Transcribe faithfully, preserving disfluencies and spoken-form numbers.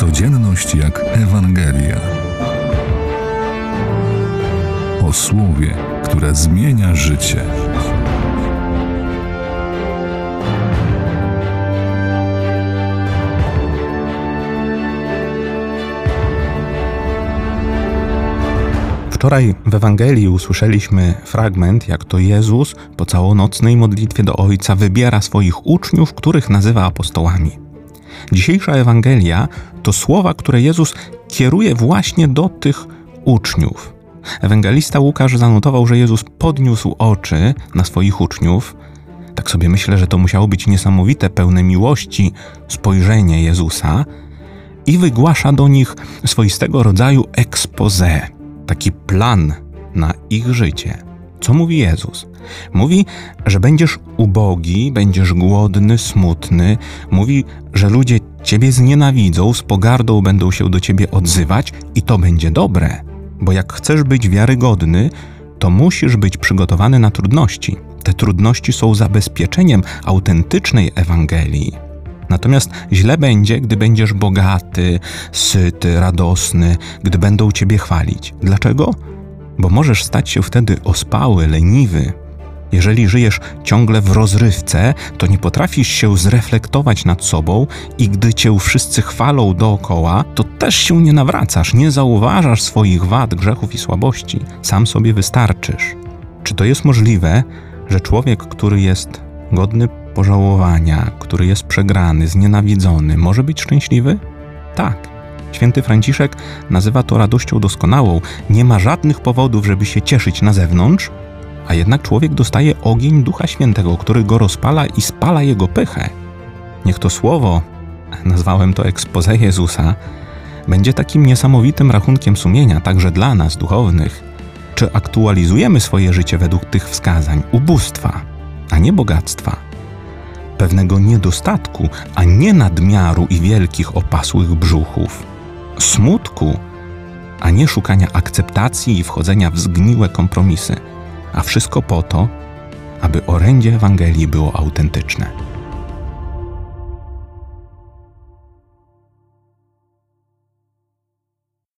Codzienność jak Ewangelia. O słowie, które zmienia życie. Wczoraj w Ewangelii usłyszeliśmy fragment, jak to Jezus po całonocnej modlitwie do Ojca wybiera swoich uczniów, których nazywa apostołami. Dzisiejsza Ewangelia to słowa, które Jezus kieruje właśnie do tych uczniów. Ewangelista Łukasz zanotował, że Jezus podniósł oczy na swoich uczniów. Tak sobie myślę, że to musiało być niesamowite, pełne miłości spojrzenie Jezusa i wygłasza do nich swoistego rodzaju expose. Taki plan na ich życie. Co mówi Jezus? Mówi, że będziesz ubogi, będziesz głodny, smutny. Mówi, że ludzie ciebie znienawidzą, z pogardą będą się do ciebie odzywać i to będzie dobre. Bo jak chcesz być wiarygodny, to musisz być przygotowany na trudności. Te trudności są zabezpieczeniem autentycznej Ewangelii. Natomiast źle będzie, gdy będziesz bogaty, syty, radosny, gdy będą ciebie chwalić. Dlaczego? Bo możesz stać się wtedy ospały, leniwy. Jeżeli żyjesz ciągle w rozrywce, to nie potrafisz się zreflektować nad sobą i gdy cię wszyscy chwalą dookoła, to też się nie nawracasz, nie zauważasz swoich wad, grzechów i słabości. Sam sobie wystarczysz. Czy to jest możliwe, że człowiek, który jest godny pożałowania, który jest przegrany, znienawidzony, może być szczęśliwy? Tak. Święty Franciszek nazywa to radością doskonałą. Nie ma żadnych powodów, żeby się cieszyć na zewnątrz, a jednak człowiek dostaje ogień Ducha Świętego, który go rozpala i spala jego pychę. Niech to słowo, nazwałem to expose Jezusa, będzie takim niesamowitym rachunkiem sumienia także dla nas, duchownych. Czy aktualizujemy swoje życie według tych wskazań ubóstwa, a nie bogactwa? Pewnego niedostatku, a nie nadmiaru i wielkich opasłych brzuchów. Smutku, a nie szukania akceptacji i wchodzenia w zgniłe kompromisy. A wszystko po to, aby orędzie Ewangelii było autentyczne.